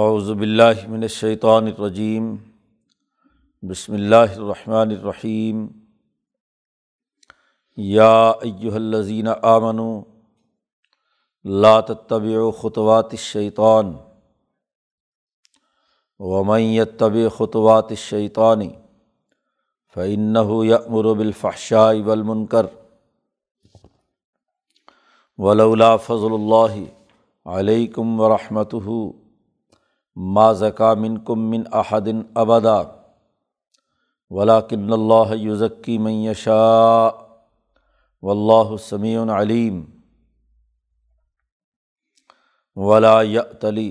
اعوذ باللہ من الشیطان الرجیم، بسم اللہ الرحمن الرحیم۔ یا ایہا الذین آمنوا لا تتبعوا خطوات الشیطان ومن یتبع خطوات الشیطان فإنہ یأمر بالفحشاء والمنکر ولولا فضل اللہ علیکم ورحمتہ ما زکا منکم من احد ابدا ولکن اللہ یزکی من یشاء واللہ سمیع علیم۔ ولا یأتلی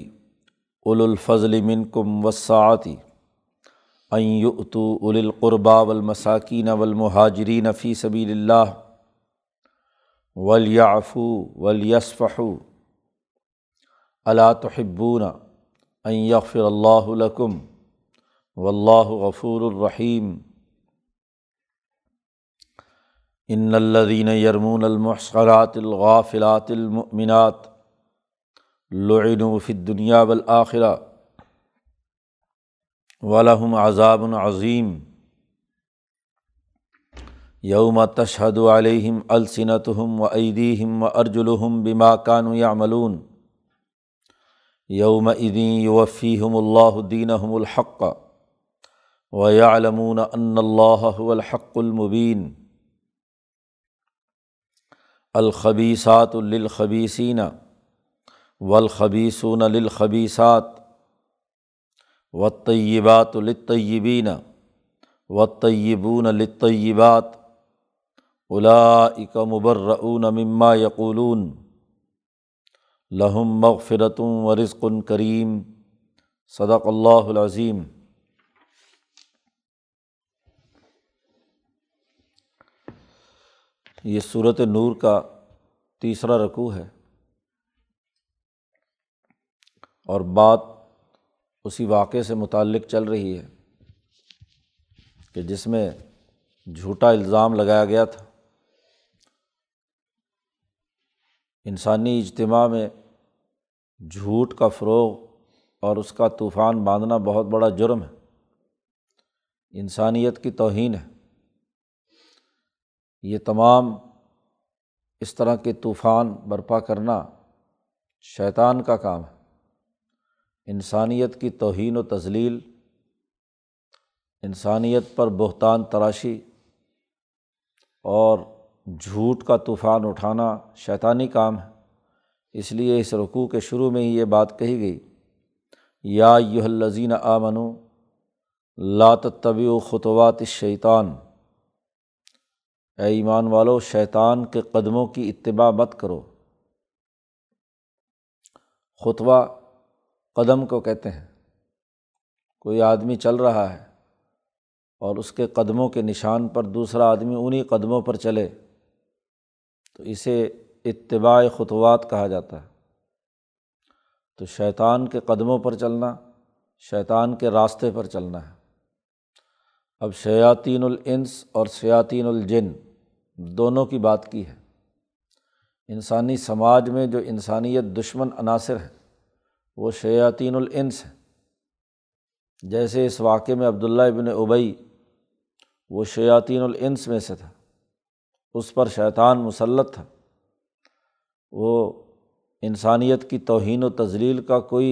اولو الفضل منکم والسعۃ ان یؤتوا اولی القربی والمساکین والمہاجرین فی سبیل اللہ ولیعفوا ولیصفحوا الا تحبون ان یغفر اللہ لکم واللہ غفور الرحیم۔ ان الذین یرمون المحصنات الغافلات المؤمنات لعنوا فی الدنیا والآخرہ ولہم عذاب عظیم۔ یوم تشہد علیہم السنتہم وایدیہم وارجلہم بما کانوا یعملون یومئذ یوفیہم اللہ دینہم الحق ویعلمون ان اللہ هو الحق المبین۔ الخبیثات للخبیثین والخبیثون للخبیثات والطیبات للطیبین والطیبون للطیبات اولئک مبرؤون مما یقولون لہم مغفرۃ ورزق کریم۔ صدق اللہ العظیم۔ یہ سورۃ نور کا تیسرا رکوع ہے اور بات اسی واقعے سے متعلق چل رہی ہے کہ جس میں جھوٹا الزام لگایا گیا تھا۔ انسانی اجتماع میں جھوٹ کا فروغ اور اس کا طوفان باندھنا بہت بڑا جرم ہے، انسانیت کی توہین ہے۔ یہ تمام اس طرح کے طوفان برپا کرنا شیطان کا کام ہے، انسانیت کی توہین و تذلیل، انسانیت پر بہتان تراشی اور جھوٹ کا طوفان اٹھانا شیطانی کام ہے۔ اس لیے اس رکوع کے شروع میں ہی یہ بات کہی گئی، یا ایہا الذین آمنوا لا تتبعوا خطوات الشیطان، اے ایمان والو شیطان کے قدموں کی اتباع مت کرو۔ خطوہ قدم کو کہتے ہیں، کوئی آدمی چل رہا ہے اور اس کے قدموں کے نشان پر دوسرا آدمی انہی قدموں پر چلے تو اسے اتباع خطوات کہا جاتا ہے۔ تو شیطان کے قدموں پر چلنا، شیطان کے راستے پر چلنا ہے۔ اب شیاطین الانس اور شیاطین الجن دونوں کی بات کی ہے۔ انسانی سماج میں جو انسانیت دشمن عناصر ہیں وہ شیاطین الانس ہیں، جیسے اس واقعے میں عبداللہ ابن ابی وہ شیاطین الانس میں سے تھا، اس پر شیطان مسلط تھا، وہ انسانیت کی توہین و تذلیل کا کوئی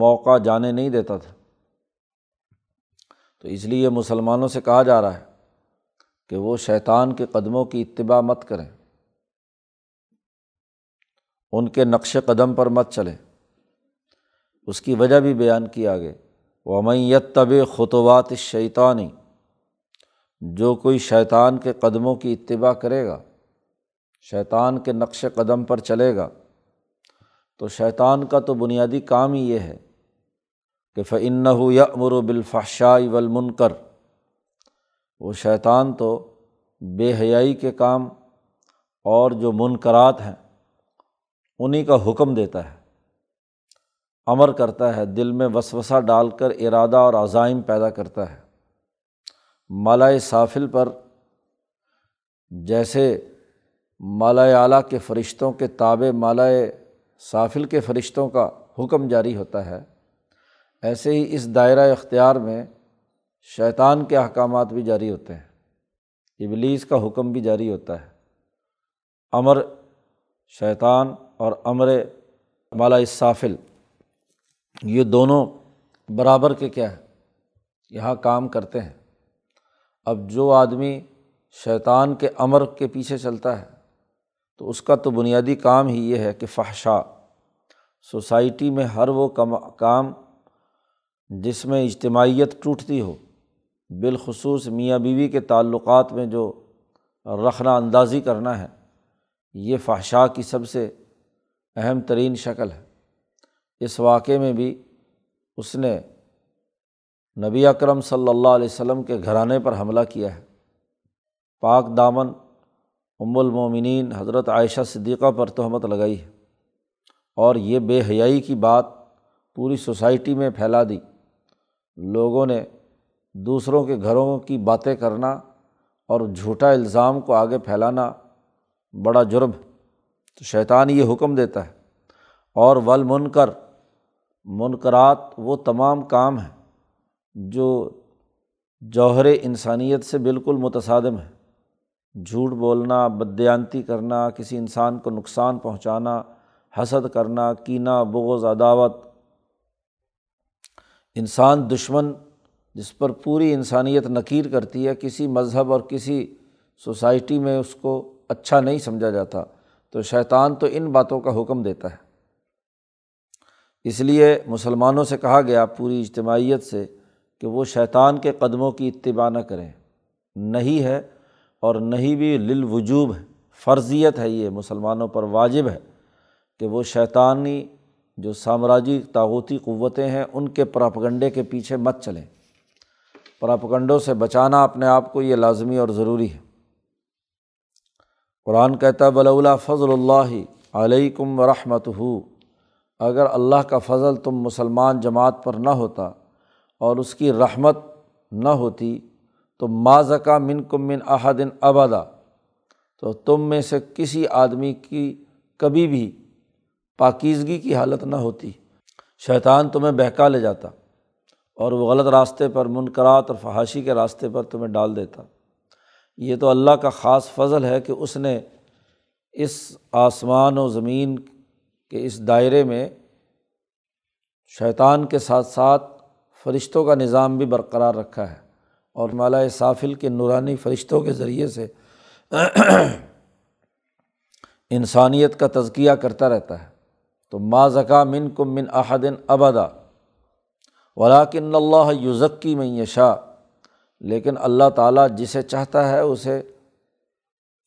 موقع جانے نہیں دیتا تھا۔ تو اس لیے مسلمانوں سے کہا جا رہا ہے کہ وہ شیطان کے قدموں کی اتباع مت کریں، ان کے نقش قدم پر مت چلیں۔ اس کی وجہ بھی بیان کی آگے، وَمَنْ يَتَّبِعْ خُطُوَاتِ الشَّيْطَانِ، جو کوئی شیطان کے قدموں کی اتباع کرے گا، شیطان کے نقش قدم پر چلے گا، تو شیطان کا تو بنیادی کام ہی یہ ہے کہ فَإِنَّهُ يَأْمُرُ بِالْفَحْشَاءِ وَالْمُنْكَرِ، وہ شیطان تو بے حیائی کے کام اور جو منکرات ہیں انہی کا حکم دیتا ہے، امر کرتا ہے، دل میں وسوسہ ڈال کر ارادہ اور عزائم پیدا کرتا ہے۔ مالائے سافل پر جیسے مالائے اعلیٰ کے فرشتوں کے تابع مالائے سافل کے فرشتوں کا حکم جاری ہوتا ہے، ایسے ہی اس دائرہ اختیار میں شیطان کے احکامات بھی جاری ہوتے ہیں، ابلیس کا حکم بھی جاری ہوتا ہے، امر شیطان اور امر بالا السافل، یہ دونوں برابر کے کیا ہے یہاں کام کرتے ہیں۔ اب جو آدمی شیطان کے امر کے پیچھے چلتا ہے تو اس کا تو بنیادی کام ہی یہ ہے کہ فحشاء، سوسائٹی میں ہر وہ کام جس میں اجتماعیت ٹوٹتی ہو، بالخصوص میاں بیوی کے تعلقات میں جو رخنہ اندازی کرنا ہے، یہ فحشاء کی سب سے اہم ترین شکل ہے۔ اس واقعے میں بھی اس نے نبی اکرم صلی اللہ علیہ وسلم کے گھرانے پر حملہ کیا ہے، پاک دامن ام المومنین حضرت عائشہ صدیقہ پر تہمت لگائی ہے اور یہ بے حیائی کی بات پوری سوسائٹی میں پھیلا دی۔ لوگوں نے دوسروں کے گھروں کی باتیں کرنا اور جھوٹا الزام کو آگے پھیلانا بڑا جرم، تو شیطان یہ حکم دیتا ہے۔ اور والمنکر، منکرات وہ تمام کام ہیں جو جوہر انسانیت سے بالکل متصادم ہے، جھوٹ بولنا، بددیانتی کرنا، کسی انسان کو نقصان پہنچانا، حسد کرنا، کینہ، بغض، عداوت، انسان دشمن جس پر پوری انسانیت نکیر کرتی ہے، کسی مذہب اور کسی سوسائٹی میں اس کو اچھا نہیں سمجھا جاتا، تو شیطان تو ان باتوں کا حکم دیتا ہے۔ اس لیے مسلمانوں سے کہا گیا پوری اجتماعیت سے کہ وہ شیطان کے قدموں کی اتباع نہ کریں، نہیں ہے اور نہیں بھی للوجوب ہے، فرضیت ہے، یہ مسلمانوں پر واجب ہے کہ وہ شیطانی جو سامراجی طاغوتی قوتیں ہیں ان کے پراپگنڈے کے پیچھے مت چلیں۔ پراپگنڈوں سے بچانا اپنے آپ کو یہ لازمی اور ضروری ہے۔ قرآن کہتا ہے بلولا فضل اللہ علیکم ورحمتہ، اگر اللہ کا فضل تم مسلمان جماعت پر نہ ہوتا اور اس کی رحمت نہ ہوتی تو ما زکا منکم من احد ابدا، تو تم میں سے کسی آدمی کی کبھی بھی پاکیزگی کی حالت نہ ہوتی۔ شیطان تمہیں بہکا لے جاتا اور وہ غلط راستے پر، منکرات اور فحاشی کے راستے پر تمہیں ڈال دیتا۔ یہ تو اللہ کا خاص فضل ہے کہ اس نے اس آسمان و زمین کے اس دائرے میں شیطان کے ساتھ ساتھ فرشتوں کا نظام بھی برقرار رکھا ہے، اور مالائے سافل کے نورانی فرشتوں کے ذریعے سے انسانیت کا تزکیہ کرتا رہتا ہے۔ تو ما زکا منکم من احد ابدا ولکن اللہ یزکی من یشاء، لیکن اللہ تعالیٰ جسے چاہتا ہے اسے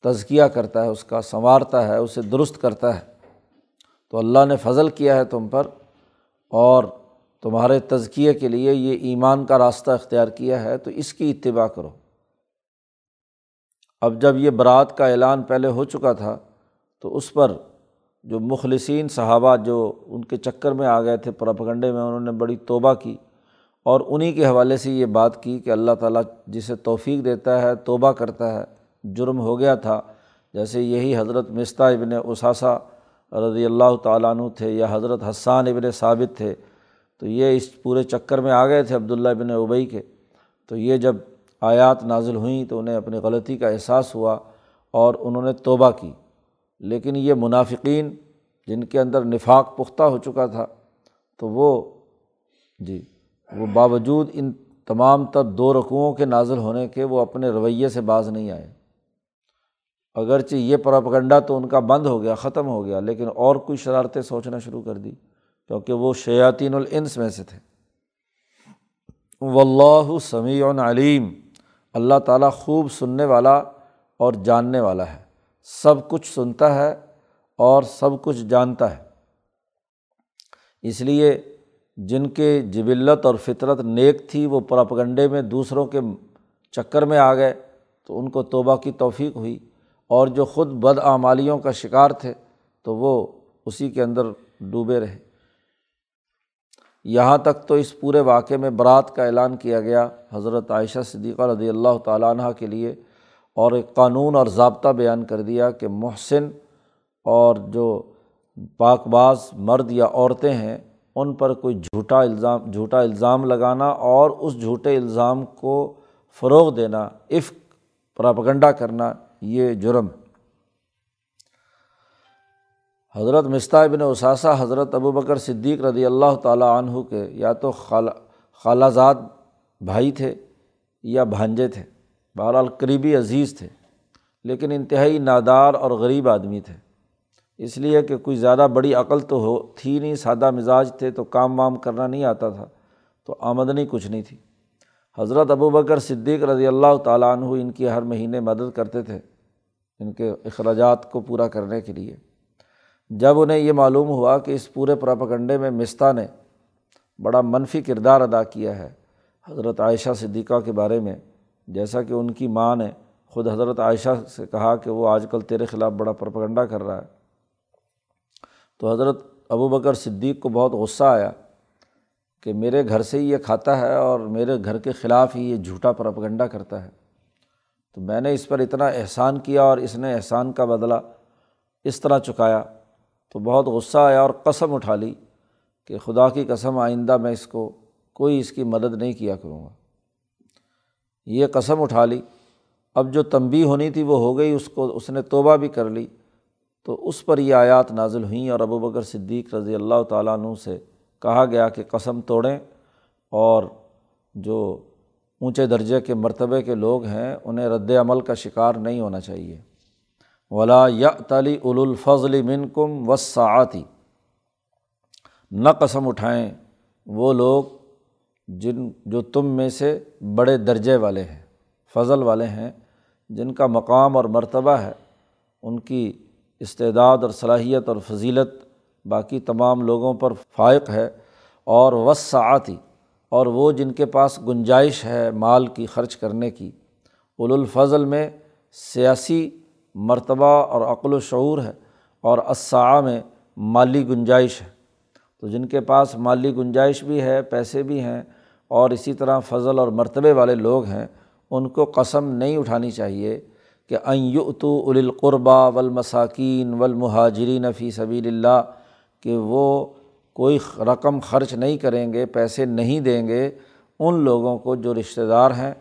تزکیہ کرتا ہے، اس کا سنوارتا ہے، اسے درست کرتا ہے۔ تو اللہ نے فضل کیا ہے تم پر اور تمہارے تزکیے کے لیے یہ ایمان کا راستہ اختیار کیا ہے، تو اس کی اتباع کرو۔ اب جب یہ برات کا اعلان پہلے ہو چکا تھا تو اس پر جو مخلصین صحابہ جو ان کے چکر میں آ گئے تھے پراپگنڈے میں، انہوں نے بڑی توبہ کی اور انہی کے حوالے سے یہ بات کی کہ اللہ تعالیٰ جسے توفیق دیتا ہے توبہ کرتا ہے، جرم ہو گیا تھا، جیسے یہی حضرت مصطع ابن اساسہ رضی اللہ تعالیٰ عنہ تھے یا حضرت حسان ابن ثابت تھے، تو یہ اس پورے چکر میں آ گئے تھے عبداللہ بن ابی کے، تو یہ جب آیات نازل ہوئیں تو انہیں اپنی غلطی کا احساس ہوا اور انہوں نے توبہ کی۔ لیکن یہ منافقین جن کے اندر نفاق پختہ ہو چکا تھا، تو وہ باوجود ان تمام تر دو رکوعوں کے نازل ہونے کے وہ اپنے رویے سے باز نہیں آئے۔ اگرچہ یہ پراپگنڈا تو ان کا بند ہو گیا، ختم ہو گیا، لیکن اور کوئی شرارتیں سوچنا شروع کر دی، کیونکہ وہ شیاطین الانس میں سے تھے۔ واللہ سمیع علیم، اللہ تعالیٰ خوب سننے والا اور جاننے والا ہے، سب کچھ سنتا ہے اور سب کچھ جانتا ہے۔ اس لیے جن کے جبلت اور فطرت نیک تھی وہ پراپگنڈے میں دوسروں کے چکر میں آ گئے تو ان کو توبہ کی توفیق ہوئی، اور جو خود بدعمالیوں کا شکار تھے تو وہ اسی کے اندر ڈوبے رہے۔ یہاں تک تو اس پورے واقعے میں برات کا اعلان کیا گیا حضرت عائشہ صدیقہ رضی اللہ تعالیٰ عنہ کے لیے، اور ایک قانون اور ضابطہ بیان کر دیا کہ محسن اور جو پاک باز مرد یا عورتیں ہیں ان پر کوئی جھوٹا الزام لگانا اور اس جھوٹے الزام کو فروغ دینا، افک پراپگنڈا کرنا، یہ جرم ہے۔ حضرت مصطح بن اساسہ حضرت ابو بکر صدیق رضی اللہ تعالیٰ عنہ کے یا تو خالہ زاد بھائی تھے یا بھانجے تھے، بہرحال قریبی عزیز تھے، لیکن انتہائی نادار اور غریب آدمی تھے، اس لیے کہ کوئی زیادہ بڑی عقل تو تھی نہیں، سادہ مزاج تھے، تو کام وام کرنا نہیں آتا تھا، تو آمدنی کچھ نہیں تھی۔ حضرت ابو بکر صدیق رضی اللہ تعالیٰ عنہ ان کی ہر مہینے مدد کرتے تھے ان کے اخراجات کو پورا کرنے کے لیے۔ جب انہیں یہ معلوم ہوا کہ اس پورے پراپگنڈے میں مصطح نے بڑا منفی کردار ادا کیا ہے حضرت عائشہ صدیقہ کے بارے میں، جیسا کہ ان کی ماں نے خود حضرت عائشہ سے کہا کہ وہ آج کل تیرے خلاف بڑا پراپگنڈا کر رہا ہے، تو حضرت ابو بکر صدیق کو بہت غصہ آیا کہ میرے گھر سے ہی یہ کھاتا ہے اور میرے گھر کے خلاف ہی یہ جھوٹا پراپگنڈا کرتا ہے، تو میں نے اس پر اتنا احسان کیا اور اس نے احسان کا بدلہ اس طرح چکایا، تو بہت غصہ آیا اور قسم اٹھا لی کہ خدا کی قسم آئندہ میں اس کو کوئی اس کی مدد نہیں کیا کروں گا۔ یہ قسم اٹھا لی، اب جو تنبیہ ہونی تھی وہ ہو گئی، اس نے توبہ بھی کر لی، تو اس پر یہ آیات نازل ہوئیں اور ابو بکر صدیق رضی اللہ تعالیٰ عنہ سے کہا گیا کہ قسم توڑیں اور جو اونچے درجے کے مرتبے کے لوگ ہیں انہیں رد عمل کا شکار نہیں ہونا چاہیے۔ وَلَا يَأْتَلِ أُولُو الْفَضْلِ مِنْكُمْ وَالسَّعَةِ، نہ قسم اٹھائیں وہ لوگ جو تم میں سے بڑے درجے والے ہیں، فضل والے ہیں، جن کا مقام اور مرتبہ ہے، ان کی استعداد اور صلاحیت اور فضیلت باقی تمام لوگوں پر فائق ہے، اور وَالسَّعَةِ، اور وہ جن کے پاس گنجائش ہے مال کی خرچ کرنے کی۔ اولو الفضل میں سیاسی مرتبہ اور عقل و شعور ہے، اور السعہ میں مالی گنجائش ہے، تو جن کے پاس مالی گنجائش بھی ہے، پیسے بھی ہیں، اور اسی طرح فضل اور مرتبے والے لوگ ہیں، ان کو قسم نہیں اٹھانی چاہیے کہ ان یؤتوا اولی القربى والمساکین والمہاجرین فی سبیل اللہ، کہ وہ کوئی رقم خرچ نہیں کریں گے، پیسے نہیں دیں گے ان لوگوں کو جو رشتہ دار ہیں۔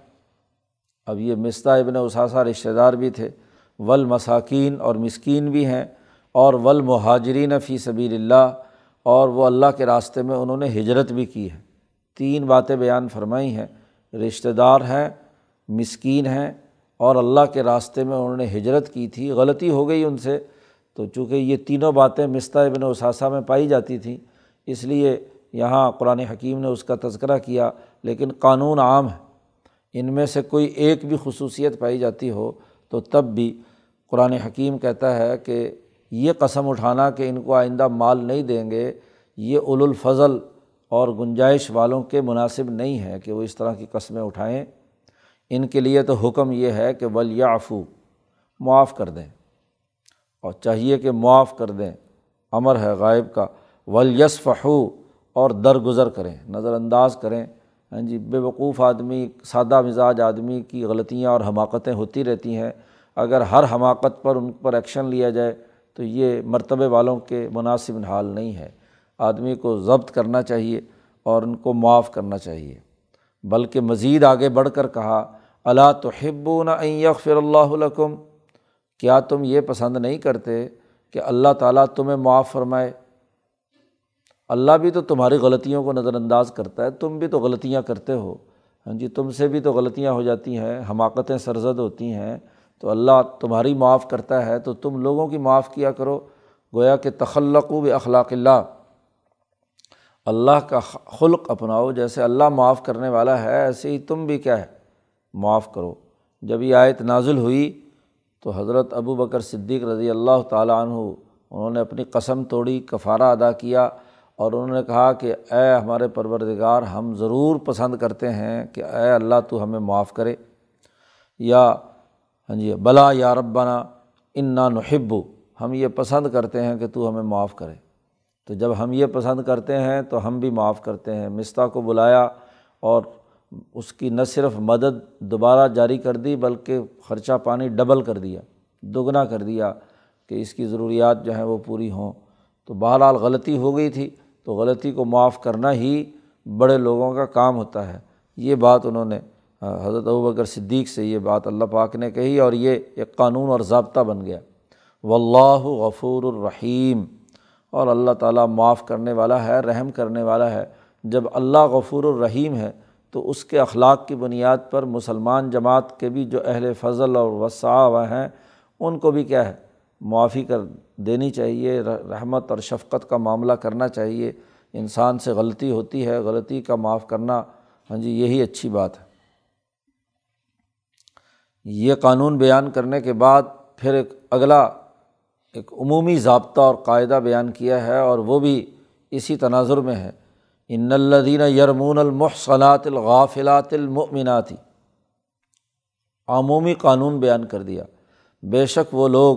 اب یہ مصطح ابن اساسہ رشتہ دار بھی تھے، والمساکین اور مسکین بھی ہیں، اور والمہاجرین فی سبیل اللہ، اور وہ اللہ کے راستے میں انہوں نے ہجرت بھی کی ہے۔ تین باتیں بیان فرمائی ہیں، رشتہ دار ہیں، مسکین ہیں، اور اللہ کے راستے میں انہوں نے ہجرت کی تھی، غلطی ہو گئی ان سے، تو چونکہ یہ تینوں باتیں مصطح بن اساسہ میں پائی جاتی تھیں، اس لیے یہاں قرآن حکیم نے اس کا تذکرہ کیا، لیکن قانون عام ہے، ان میں سے کوئی ایک بھی خصوصیت پائی جاتی ہو تو تب بھی قرآن حکیم کہتا ہے کہ یہ قسم اٹھانا کہ ان کو آئندہ مال نہیں دیں گے، یہ اولو الفضل اور گنجائش والوں کے مناسب نہیں ہے کہ وہ اس طرح کی قسمیں اٹھائیں۔ ان کے لیے تو حکم یہ ہے کہ وَلْيَعْفُوا، معاف کر دیں، اور چاہیے کہ معاف کر دیں، امر ہے غائب کا۔ وَلْيَصْفَحُوا، اور درگزر کریں، نظر انداز کریں۔ ہاں جی، بے وقوف آدمی، سادہ مزاج آدمی کی غلطیاں اور حماقتیں ہوتی رہتی ہیں، اگر ہر حماقت پر ان پر ایکشن لیا جائے تو یہ مرتبے والوں کے مناسب حال نہیں ہے۔ آدمی کو ضبط کرنا چاہیے اور ان کو معاف کرنا چاہیے، بلکہ مزید آگے بڑھ کر کہا الا تحبون ان یغفر اللہ لکم، کیا تم یہ پسند نہیں کرتے کہ اللہ تعالیٰ تمہیں معاف فرمائے؟ اللہ بھی تو تمہاری غلطیوں کو نظر انداز کرتا ہے، تم بھی تو غلطیاں کرتے ہو، ہاں جی، تم سے بھی تو غلطیاں ہو جاتی ہیں، حماقتیں سرزد ہوتی ہیں، تو اللہ تمہاری معاف کرتا ہے تو تم لوگوں کی معاف کیا کرو۔ گویا کہ تخلقوا باخلاق اللہ، اللہ کا خلق اپناؤ، جیسے اللہ معاف کرنے والا ہے ایسے ہی تم بھی کیا ہے، معاف کرو۔ جب یہ آیت نازل ہوئی تو حضرت ابو بکر صدیق رضی اللہ تعالیٰ عنہ، انہوں نے اپنی قسم توڑی، کفارہ ادا کیا، اور انہوں نے کہا کہ اے ہمارے پروردگار، ہم ضرور پسند کرتے ہیں کہ اے اللہ تو ہمیں معاف کرے، یا ہاں جی بلا یا ربنا انا نحب، ہم یہ پسند کرتے ہیں کہ تو ہمیں معاف کرے۔ تو جب ہم یہ پسند کرتے ہیں تو ہم بھی معاف کرتے ہیں۔ مصطح کو بلایا اور اس کی نہ صرف مدد دوبارہ جاری کر دی بلکہ خرچہ پانی ڈبل کر دیا، دگنا کر دیا کہ اس کی ضروریات جو ہیں وہ پوری ہوں۔ تو بہرحال غلطی ہو گئی تھی، تو غلطی کو معاف کرنا ہی بڑے لوگوں کا کام ہوتا ہے۔ یہ بات انہوں نے حضرت ابوبکر صدیق سے یہ بات اللہ پاک نے کہی اور یہ ایک قانون اور ضابطہ بن گیا۔ واللہ غفور الرحیم، اور اللہ تعالیٰ معاف کرنے والا ہے، رحم کرنے والا ہے۔ جب اللہ غفور الرحیم ہے تو اس کے اخلاق کی بنیاد پر مسلمان جماعت کے بھی جو اہل فضل اور وسعہ ہیں ان کو بھی کیا ہے معافی کر دینی چاہیے، رحمت اور شفقت کا معاملہ کرنا چاہیے۔ انسان سے غلطی ہوتی ہے، غلطی کا معاف کرنا، ہاں جی یہی اچھی بات ہے۔ یہ قانون بیان کرنے کے بعد پھر ایک اگلا ایک عمومی ضابطہ اور قاعدہ بیان کیا ہے، اور وہ بھی اسی تناظر میں ہے۔ ان الذین یرمون المحصنات الغافلات المؤمنات، عمومی قانون بیان کر دیا۔ بے شک وہ لوگ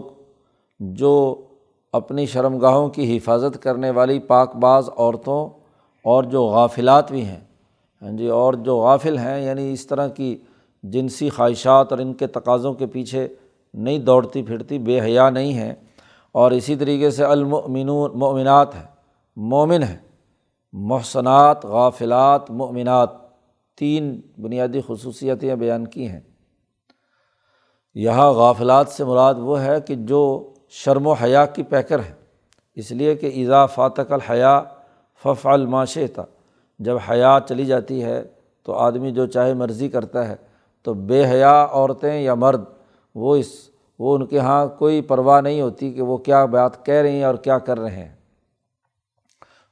جو اپنی شرمگاہوں کی حفاظت کرنے والی پاک باز عورتوں اور جو غافلات بھی ہیں، ہاں جی، اور جو غافل ہیں یعنی اس طرح کی جنسی خواہشات اور ان کے تقاضوں کے پیچھے نہیں دوڑتی پھرتی، بے حیا نہیں ہیں، اور اسی طریقے سے المؤمنون مؤمنات ہیں، مومن ہیں، محسنات، غافلات، مؤمنات، تین بنیادی خصوصیتیں بیان کی ہیں۔ یہاں غافلات سے مراد وہ ہے کہ جو شرم و حیا کی پیکر ہے، اس لیے کہ اذا فاتک الحیا ففعل ما شئت، جب حیا چلی جاتی ہے تو آدمی جو چاہے مرضی کرتا ہے۔ تو بے حیا عورتیں یا مرد وہ ان کے ہاں کوئی پرواہ نہیں ہوتی کہ وہ کیا بات کہہ رہی ہیں اور کیا کر رہے ہیں۔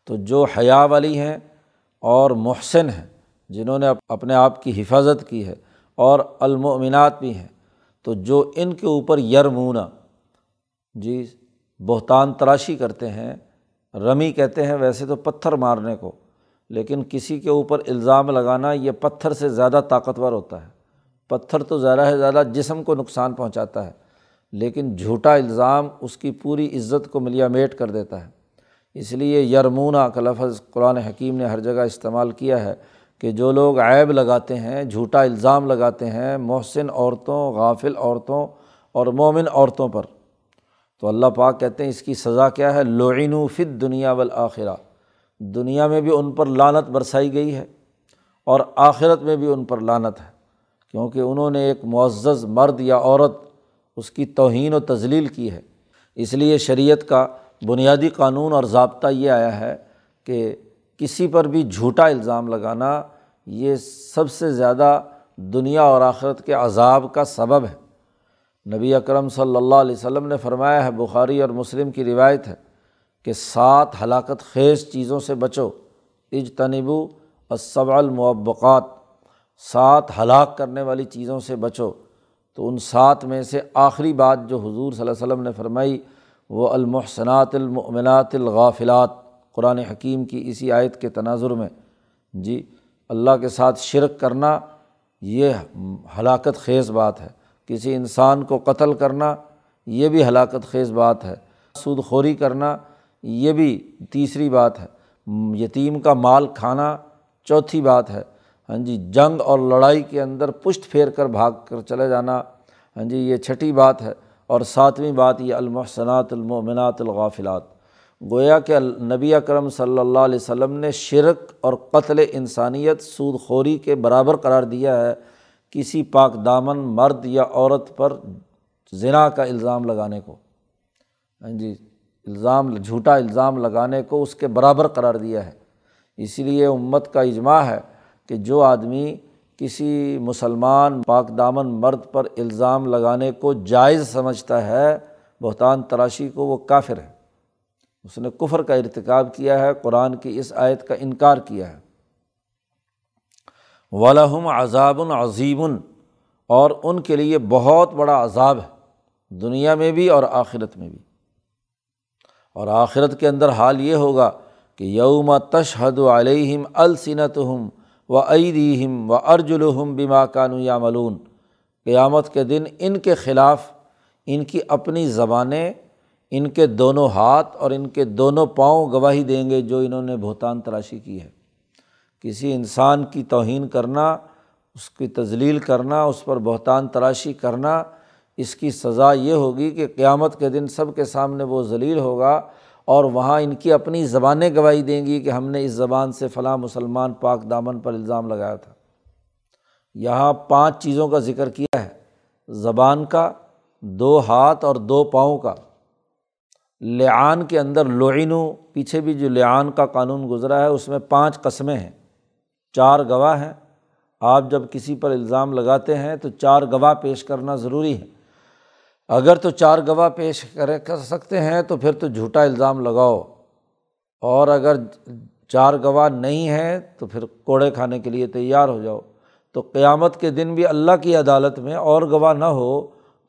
تو جو حیا والی ہیں اور محسن ہیں جنہوں نے اپنے آپ کی حفاظت کی ہے، اور المؤمنات بھی ہیں، تو جو ان کے اوپر یرمونا جی بہتان تراشی کرتے ہیں، رمی کہتے ہیں ویسے تو پتھر مارنے کو، لیکن کسی کے اوپر الزام لگانا یہ پتھر سے زیادہ طاقتور ہوتا ہے۔ پتھر تو زیادہ سے زیادہ جسم کو نقصان پہنچاتا ہے، لیکن جھوٹا الزام اس کی پوری عزت کو ملیا میٹ کر دیتا ہے۔ اس لیے یرمونا کا لفظ قرآن حکیم نے ہر جگہ استعمال کیا ہے کہ جو لوگ عیب لگاتے ہیں، جھوٹا الزام لگاتے ہیں محسن عورتوں، غافل عورتوں اور مومن عورتوں پر، تو اللہ پاک کہتے ہیں اس کی سزا کیا ہے، لعنوا فی الدنیا والآخرہ، دنیا میں بھی ان پر لعنت برسائی گئی ہے اور آخرت میں بھی ان پر لعنت ہے، کیونکہ انہوں نے ایک معزز مرد یا عورت اس کی توہین و تذلیل کی ہے۔ اس لیے شریعت کا بنیادی قانون اور ضابطہ یہ آیا ہے کہ کسی پر بھی جھوٹا الزام لگانا یہ سب سے زیادہ دنیا اور آخرت کے عذاب کا سبب ہے۔ نبی اکرم صلی اللہ علیہ وسلم نے فرمایا ہے، بخاری اور مسلم کی روایت ہے، کہ 7 ہلاکت خیز چیزوں سے بچو، اجتنبوا السبع الموبقات، 7 ہلاک کرنے والی چیزوں سے بچو۔ تو ان 7 میں سے آخری بات جو حضور صلی اللہ علیہ وسلم نے فرمائی وہ المحسنات المؤمنات الغافلات، قرآن حکیم کی اسی آیت کے تناظر میں جی اللہ کے ساتھ شرک کرنا یہ ہلاکت خیز بات ہے، کسی انسان کو قتل کرنا یہ بھی ہلاکت خیز بات ہے، سود خوری کرنا یہ بھی تیسری بات ہے، یتیم کا مال کھانا چوتھی بات ہے، ہاں جی جنگ اور لڑائی کے اندر پشت پھیر کر بھاگ کر چلے جانا، ہاں جی یہ چھٹی بات ہے، اور 7ویں بات یہ المحسنات المؤمنات الغافلات۔ گویا کہ نبی اکرم صلی اللہ علیہ وسلم نے شرک اور قتل انسانیت، سود خوری کے برابر قرار دیا ہے کسی پاک دامن مرد یا عورت پر زنا کا الزام لگانے کو، ہاں جی الزام، جھوٹا الزام لگانے کو اس کے برابر قرار دیا ہے۔ اسی لیے امت کا اجماع ہے کہ جو آدمی کسی مسلمان پاک دامن مرد پر الزام لگانے کو جائز سمجھتا ہے، بہتان تراشی کو، وہ کافر ہے، اس نے کفر کا ارتکاب کیا ہے، قرآن کی اس آیت کا انکار کیا ہے۔ وَلَهُمْ عَذَابٌ عَظِيمٌ، اور ان کے لیے بہت بڑا عذاب ہے، دنیا میں بھی اور آخرت میں بھی، اور آخرت کے اندر حال یہ ہوگا کہ یوم تشہد علیہم السنتہم وایدیہم وارجلہم بما کانوا یعملون، قیامت کے دن ان کے خلاف ان کی اپنی زبانیں، ان کے دونوں ہاتھ اور ان کے دونوں پاؤں گواہی دیں گے جو انہوں نے بہتان تراشی کی ہے۔ کسی انسان کی توہین کرنا، اس کی تذلیل کرنا، اس پر بہتان تراشی کرنا، اس کی سزا یہ ہوگی کہ قیامت کے دن سب کے سامنے وہ ذلیل ہوگا، اور وہاں ان کی اپنی زبانیں گواہی دیں گی کہ ہم نے اس زبان سے فلاں مسلمان پاک دامن پر الزام لگایا تھا۔ یہاں 5 چیزوں کا ذکر کیا ہے، زبان کا، 2 ہاتھ اور 2 پاؤں کا۔ لعان کے اندر لعنو، پیچھے بھی جو لعان کا قانون گزرا ہے اس میں 5 قسمیں ہیں، 4 گواہ ہیں۔ آپ جب کسی پر الزام لگاتے ہیں تو 4 گواہ پیش کرنا ضروری ہے، اگر تو 4 گواہ پیش کر سکتے ہیں تو پھر تو جھوٹا الزام لگاؤ، اور اگر 4 گواہ نہیں ہیں تو پھر کوڑے کھانے کے لیے تیار ہو جاؤ۔ تو قیامت کے دن بھی اللہ کی عدالت میں اور گواہ نہ ہو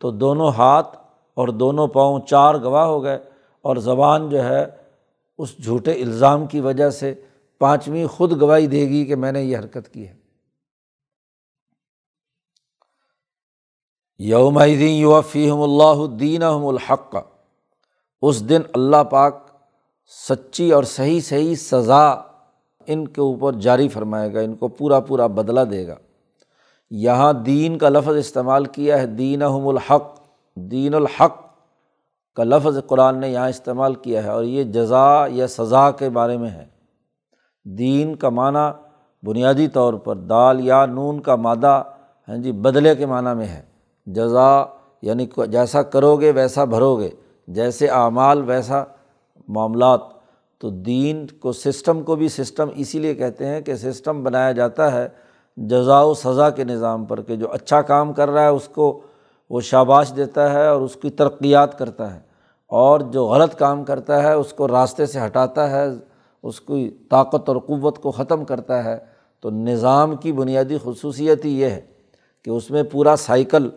تو دونوں ہاتھ اور دونوں پاؤں 4 گواہ ہو گئے، اور زبان جو ہے اس جھوٹے الزام کی وجہ سے 5ویں خود گواہی دے گی کہ میں نے یہ حرکت کی ہے۔ یومئذ یوفیہم اللہ دینہم الحق، اس دن اللہ پاک سچی اور صحیح سزا ان کے اوپر جاری فرمائے گا، ان کو پورا بدلہ دے گا۔ یہاں دین کا لفظ استعمال کیا ہے، دینہم الحق، دین الحق کا لفظ قرآن نے یہاں استعمال کیا ہے، اور یہ جزا یا سزا کے بارے میں ہے۔ دین کا معنی بنیادی طور پر دال یا نون کا مادہ بدلے کے معنی میں ہے۔ جزا یعنی جیسا کرو گے ویسا بھرو گے، جیسے اعمال ویسا معاملات۔ تو دین کو، سسٹم کو بھی سسٹم اسی لیے کہتے ہیں کہ سسٹم بنایا جاتا ہے جزا و سزا کے نظام پر، کہ جو اچھا کام کر رہا ہے اس کو وہ شاباش دیتا ہے اور اس کی ترقیات کرتا ہے، اور جو غلط کام کرتا ہے اس کو راستے سے ہٹاتا ہے، اس کی طاقت اور قوت کو ختم کرتا ہے۔ تو نظام کی بنیادی خصوصیت ہی یہ ہے کہ اس میں پورا سائیکل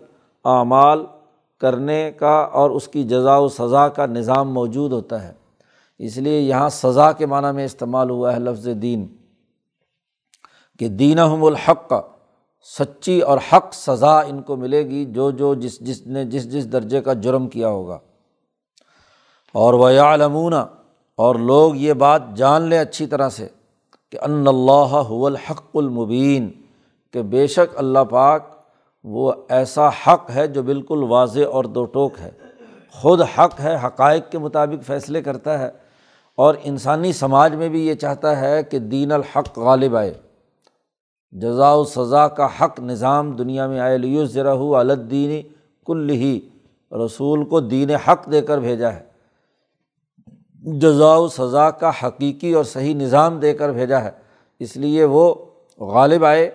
اعمال کرنے کا اور اس کی جزا و سزا کا نظام موجود ہوتا ہے، اس لیے یہاں سزا کے معنی میں استعمال ہوا ہے لفظ دین، کہ دینہم الحق، سچی اور حق سزا ان کو ملے گی جو جس نے جس درجے کا جرم کیا ہوگا۔ اور وَيَعْلَمُونَ، اور لوگ یہ بات جان لیں اچھی طرح سے کہ ان اللہ هو الحق المبین، کہ بے شک اللہ پاک وہ ایسا حق ہے جو بالکل واضح اور دو ٹوک ہے، خود حق ہے، حقائق کے مطابق فیصلے کرتا ہے، اور انسانی سماج میں بھی یہ چاہتا ہے کہ دین الحق غالب آئے، جزا و سزا کا حق نظام دنیا میں آئے۔ لیظہرہ علی الدین کلہ، رسول کو دین حق دے کر بھیجا ہے، جزا و سزا کا حقیقی اور صحیح نظام دے کر بھیجا ہے، اس لیے وہ غالب آئے،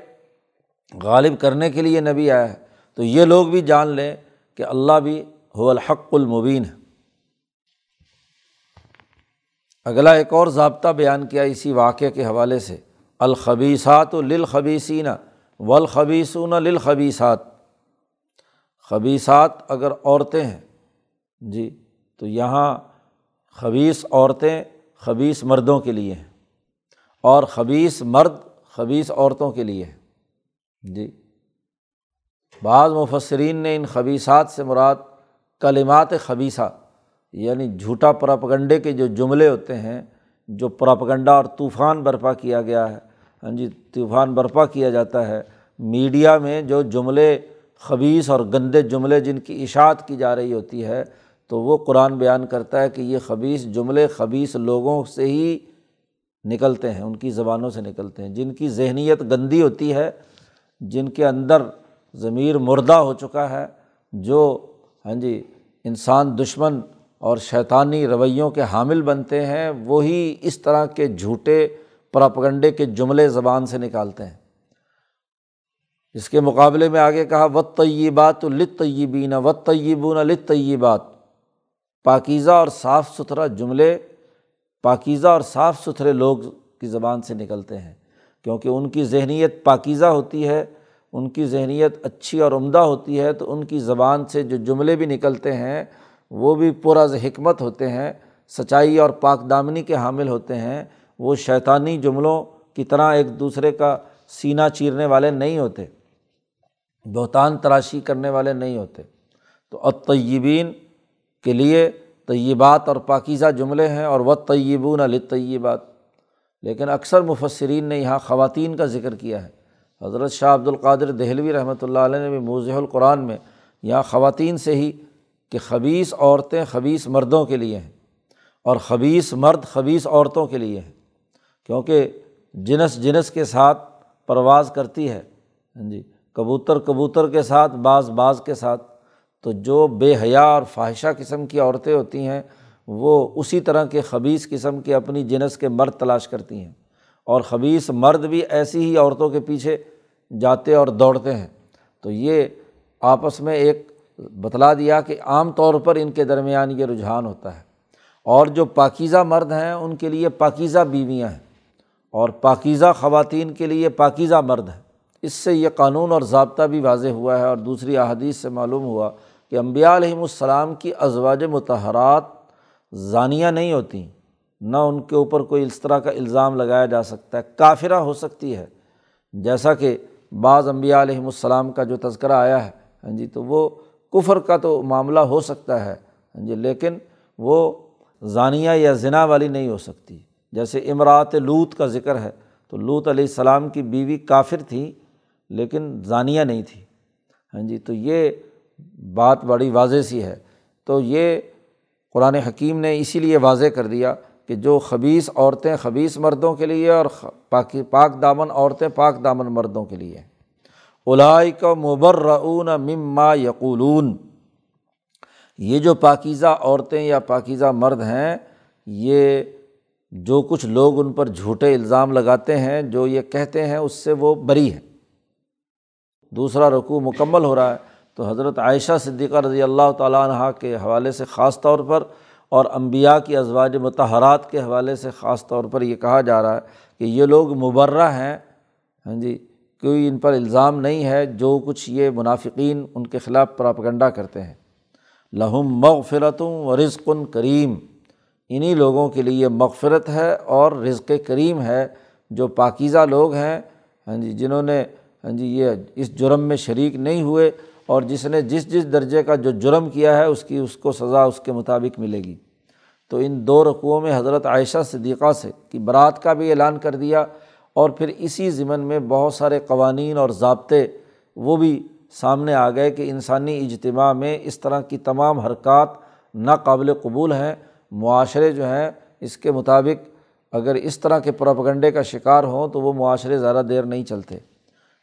غالب کرنے کے لیے نبی آیا ہے۔ تو یہ لوگ بھی جان لیں کہ اللہ بھی هو الحق المبین ہے۔ اگلا ایک اور ضابطہ بیان کیا اسی واقعے کے حوالے سے، الخبیثات للخبیثین والخبیثون للخبیثات، خبیثات اگر عورتیں ہیں جی، تو یہاں خبیث عورتیں خبیث مردوں کے لیے ہیں، اور خبیث مرد خبیث عورتوں کے لیے ہیں جی۔ بعض مفسرین نے ان خبیثات سے مراد کلمات خبیثہ، یعنی جھوٹا پراپگنڈے کے جو جملے ہوتے ہیں، جو پراپگنڈا اور طوفان برپا کیا گیا ہے، ہاں جی طوفان برپا کیا جاتا ہے میڈیا میں، جو جملے خبیث اور گندے جملے جن کی اشاعت کی جا رہی ہوتی ہے، تو وہ قرآن بیان کرتا ہے کہ یہ خبیث جملے خبیث لوگوں سے ہی نکلتے ہیں، ان کی زبانوں سے نکلتے ہیں، جن کی ذہنیت گندی ہوتی ہے، جن کے اندر ضمیر مردہ ہو چکا ہے، جو انسان دشمن اور شیطانی رویوں کے حامل بنتے ہیں، وہی اس طرح کے جھوٹے پراپگنڈے کے جملے زبان سے نکالتے ہیں۔ اس کے مقابلے میں آگے کہا وَالطَّيِّبَاتُ لِلطَّيِّبِينَ وَالطَّيِّبُونَ لِلطَّيِّبَاتِ، پاکیزہ اور صاف ستھرا جملے، پاکیزہ اور صاف ستھرے لوگ کی زبان سے نکلتے ہیں، کیونکہ ان کی ذہنیت پاکیزہ ہوتی ہے، ان کی ذہنیت اچھی اور عمدہ ہوتی ہے، تو ان کی زبان سے جو جملے بھی نکلتے ہیں وہ بھی پُرز حکمت ہوتے ہیں، سچائی اور پاک دامنی کے حامل ہوتے ہیں، وہ شیطانی جملوں کی طرح ایک دوسرے کا سینہ چیرنے والے نہیں ہوتے، بہتان تراشی کرنے والے نہیں ہوتے۔ تو الطیبین کے لیے طیبات اور پاکیزہ جملے ہیں، اور والطیبون للطیبات۔ لیکن اکثر مفسرین نے یہاں خواتین کا ذکر کیا ہے، حضرت شاہ عبد القادر دہلوی رحمۃ اللہ علیہ نے بھی موضح القرآن میں یہاں خواتین سے ہی، کہ خبیث عورتیں خبیث مردوں کے لیے ہیں، اور خبیث مرد خبیث عورتوں کے لیے ہے، کیونکہ جنس کے ساتھ پرواز کرتی ہے، ہاں جی، کبوتر کے ساتھ، باز کے ساتھ۔ تو جو بے حیا اور فاحشہ قسم کی عورتیں ہوتی ہیں وہ اسی طرح کے خبیث قسم کے اپنی جنس کے مرد تلاش کرتی ہیں، اور خبیث مرد بھی ایسی ہی عورتوں کے پیچھے جاتے اور دوڑتے ہیں۔ تو یہ آپس میں ایک بتلا دیا کہ عام طور پر ان کے درمیان یہ رجحان ہوتا ہے۔ اور جو پاکیزہ مرد ہیں ان کے لیے پاکیزہ بیویاں ہیں، اور پاکیزہ خواتین کے لیے پاکیزہ مرد ہیں۔ اس سے یہ قانون اور ضابطہ بھی واضح ہوا ہے، اور دوسری احادیث سے معلوم ہوا کہ انبیاء علیہم السلام کی ازواج مطہرات زانیہ نہیں ہوتیں، نہ ان کے اوپر کوئی اس طرح کا الزام لگایا جا سکتا ہے۔ کافرہ ہو سکتی ہے، جیسا کہ بعض انبیاء علیہم السلام کا جو تذکرہ آیا ہے، ہاں جی، تو وہ کفر کا تو معاملہ ہو سکتا ہے، ہاں جی، لیکن وہ زانیہ یا زنا والی نہیں ہو سکتی۔ جیسے امراۃ لوط کا ذکر ہے، تو لوط علیہ السلام کی بیوی کافر تھی لیکن زانیہ نہیں تھی، ہاں جی۔ تو یہ بات بڑی واضح سی ہے۔ تو یہ قرآن حکیم نے اسی لیے واضح کر دیا کہ جو خبیث عورتیں خبیث مردوں کے لیے، اور پاک دامن عورتیں پاک دامن مردوں کے لیے۔ اولئک مبرؤون مما یقولون، یہ جو پاکیزہ عورتیں یا پاکیزہ مرد ہیں، یہ جو کچھ لوگ ان پر جھوٹے الزام لگاتے ہیں، جو یہ کہتے ہیں، اس سے وہ بری ہے۔ دوسرا رکوع مکمل ہو رہا ہے تو حضرت عائشہ صدیقہ رضی اللہ تعالیٰ عنہا کے حوالے سے خاص طور پر، اور انبیاء کی ازواج مطہرات کے حوالے سے خاص طور پر یہ کہا جا رہا ہے کہ یہ لوگ مبرہ ہیں، ہاں جی، کوئی ان پر الزام نہیں ہے جو کچھ یہ منافقین ان کے خلاف پراپیگنڈا کرتے ہیں۔ لہم مغفرۃ ورزق کریم، انہی لوگوں کے لیے مغفرت ہے اور رزق کریم ہے، جو پاکیزہ لوگ ہیں، ہاں جی، جنہوں نے، ہاں جی، یہ اس جرم میں شریک نہیں ہوئے، اور جس نے جس درجے کا جو جرم کیا ہے اس کو سزا اس کے مطابق ملے گی۔ تو ان دو رکوعوں میں حضرت عائشہ صدیقہ سے کی برات کا بھی اعلان کر دیا، اور پھر اسی ضمن میں بہت سارے قوانین اور ضابطے وہ بھی سامنے آ گئے کہ انسانی اجتماع میں اس طرح کی تمام حرکات ناقابل قبول ہیں۔ معاشرے جو ہیں اس کے مطابق اگر اس طرح کے پروپیگنڈے کا شکار ہوں تو وہ معاشرے زیادہ دیر نہیں چلتے۔